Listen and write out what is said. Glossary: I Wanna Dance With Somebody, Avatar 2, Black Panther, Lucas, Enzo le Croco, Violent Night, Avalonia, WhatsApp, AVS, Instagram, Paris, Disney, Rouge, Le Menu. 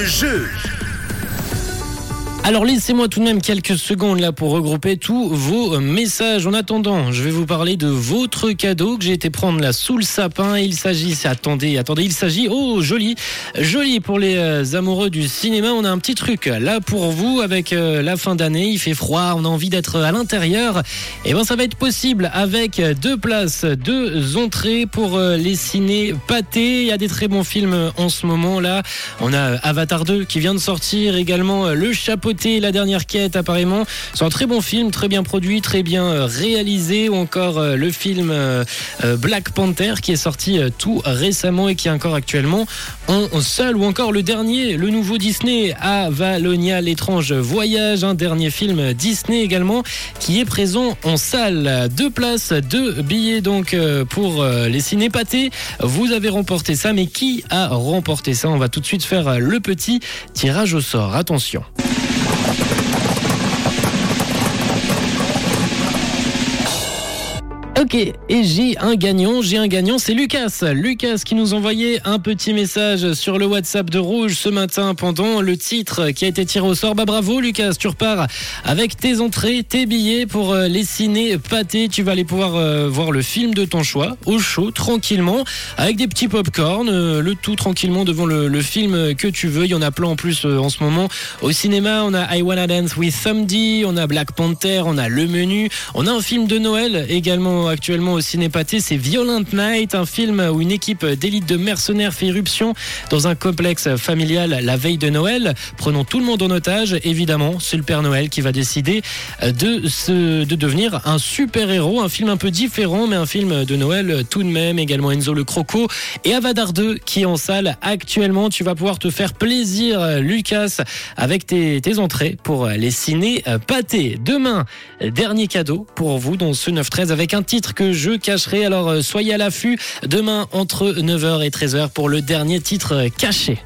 le jeu. Alors laissez-moi tout de même quelques secondes là pour regrouper tous vos messages. En attendant, je vais vous parler de votre cadeau que j'ai été prendre là sous le sapin. Il s'agit, oh joli pour les amoureux du cinéma. On a un petit truc là pour vous avec la fin d'année. Il fait froid, on a envie d'être à l'intérieur. Et ben ça va être possible avec 2 places, 2 entrées pour les ciné pâtés. Il y a des très bons films en ce moment là. On a Avatar 2 qui vient de sortir, également Le Chapeau. La dernière quête, apparemment, c'est un très bon film, très bien produit, très bien réalisé, ou encore le film Black Panther qui est sorti tout récemment et qui est encore actuellement en salle, ou encore le dernier, le nouveau Disney, Avalonia, l'étrange voyage, un dernier film Disney également qui est présent en salle. 2 places, 2 billets donc pour les ciné pâtés. Vous avez remporté ça, mais qui a remporté ça? On va tout de suite faire le petit tirage au sort. Attention. Ok, et j'ai un gagnant, c'est Lucas qui nous envoyait un petit message sur le WhatsApp de Rouge ce matin pendant le titre qui a été tiré au sort. Bah bravo Lucas, tu repars avec tes entrées, tes billets pour les ciné pâtés. Tu vas aller pouvoir voir le film de ton choix au chaud, tranquillement, avec des petits pop-corn, le tout tranquillement devant le film que tu veux. Il y en a plein en plus en ce moment au cinéma. On a I Wanna Dance With Somebody, on a Black Panther, on a Le Menu, on a un film de Noël également actuellement au ciné-pâté, c'est Violent Night, un film où une équipe d'élite de mercenaires fait irruption dans un complexe familial la veille de Noël, prenant tout le monde en otage. Évidemment, c'est le Père Noël qui va décider de devenir un super-héros, un film un peu différent, mais un film de Noël tout de même. Également Enzo le Croco et Avatar 2 qui est en salle actuellement. Tu vas pouvoir te faire plaisir, Lucas, avec tes entrées pour les ciné-pâtés. Demain, dernier cadeau pour vous dans ce 9-13 avec un titre que je cacherai, alors soyez à l'affût demain entre 9h et 13h pour le dernier titre caché.